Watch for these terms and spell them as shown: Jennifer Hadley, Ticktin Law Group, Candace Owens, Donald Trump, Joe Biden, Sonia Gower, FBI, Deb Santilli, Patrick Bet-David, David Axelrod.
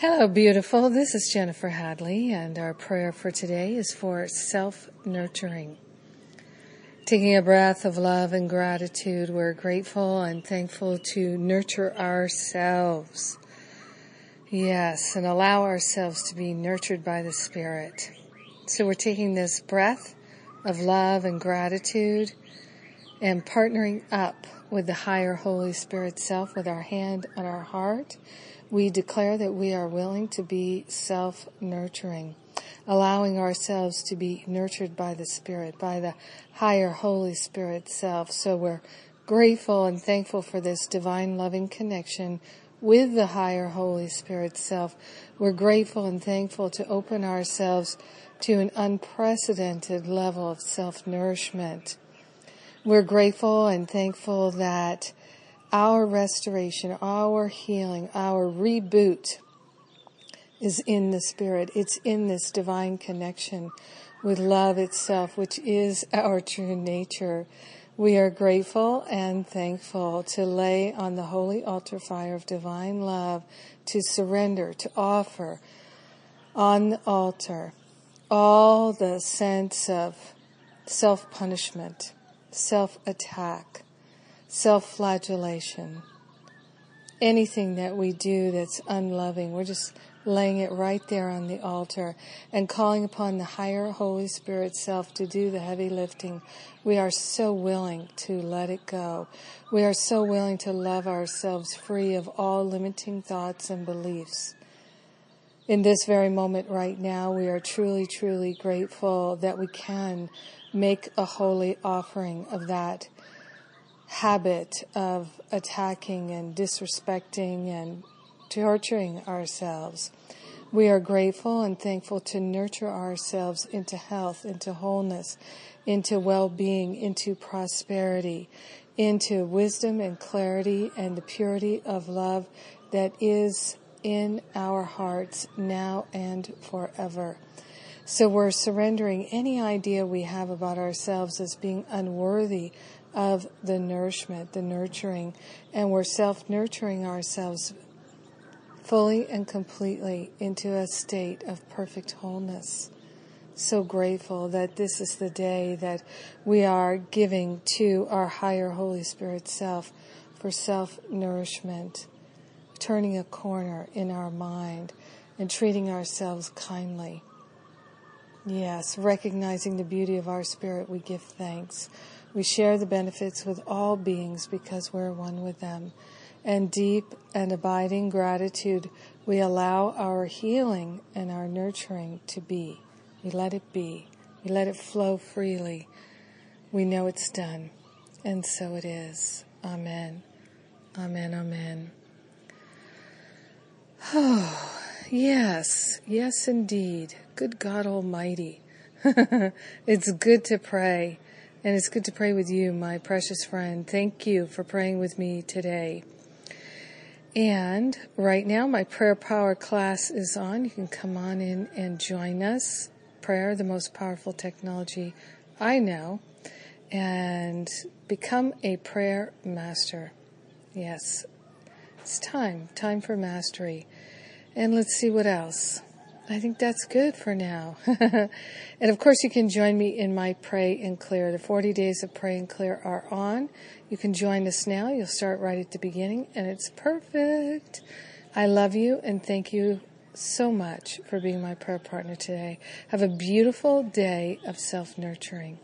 Hello, beautiful. This is Jennifer Hadley, and our prayer for today is for self-nurturing. Taking a breath of love and gratitude, we're grateful and thankful to nurture ourselves. Yes, and allow ourselves to be nurtured by the Spirit. So we're taking this breath of love and gratitude and partnering up with the higher Holy Spirit self with our hand on our heart. We declare that we are willing to be self-nurturing, allowing ourselves to be nurtured by the Spirit, by the higher Holy Spirit self. So we're grateful and thankful for this divine loving connection with the higher Holy Spirit self. We're grateful and thankful to open ourselves to an unprecedented level of self-nourishment. We're grateful and thankful that our restoration, our healing, our reboot is in the Spirit. It's in this divine connection with love itself, which is our true nature. We are grateful and thankful to lay on the holy altar fire of divine love, to surrender, to offer on the altar all the sense of self-punishment, self-attack, self-flagellation, anything that we do that's unloving. We're just laying it right there on the altar and calling upon the higher Holy Spirit self to do the heavy lifting. We are so willing to let it go. We are so willing to love ourselves free of all limiting thoughts and beliefs. In this very moment right now, we are truly, truly grateful that we can make a holy offering of that habit of attacking and disrespecting and torturing ourselves. We are grateful and thankful to nurture ourselves into health, into wholeness, into well-being, into prosperity, into wisdom and clarity and the purity of love that is in our hearts now and forever. So we're surrendering any idea we have about ourselves as being unworthy of the nourishment, the nurturing, and we're self-nurturing ourselves fully and completely into a state of perfect wholeness. So grateful that this is the day that we are giving to our higher Holy Spirit self for self-nourishment, turning a corner in our mind and treating ourselves kindly. Yes, recognizing the beauty of our spirit, we give thanks. We share the benefits with all beings because we're one with them. And deep and abiding gratitude, we allow our healing and our nurturing to be. We let it be. We let it flow freely. We know it's done. And so it is. Amen. Amen, amen. Oh, yes. Yes, indeed. Good God Almighty. It's good to pray. And it's good to pray with you, my precious friend. Thank you for praying with me today. And right now, my prayer power class is on. You can come on in and join us. Prayer, the most powerful technology I know. And become a prayer master. Yes, it's time for mastery. And let's see what else. I think that's good for now. And of course, you can join me in my Pray and Clear. The 40 days of Pray and Clear are on. You can join us now. You'll start right at the beginning, and it's perfect. I love you, and thank you so much for being my prayer partner today. Have a beautiful day of self-nurturing.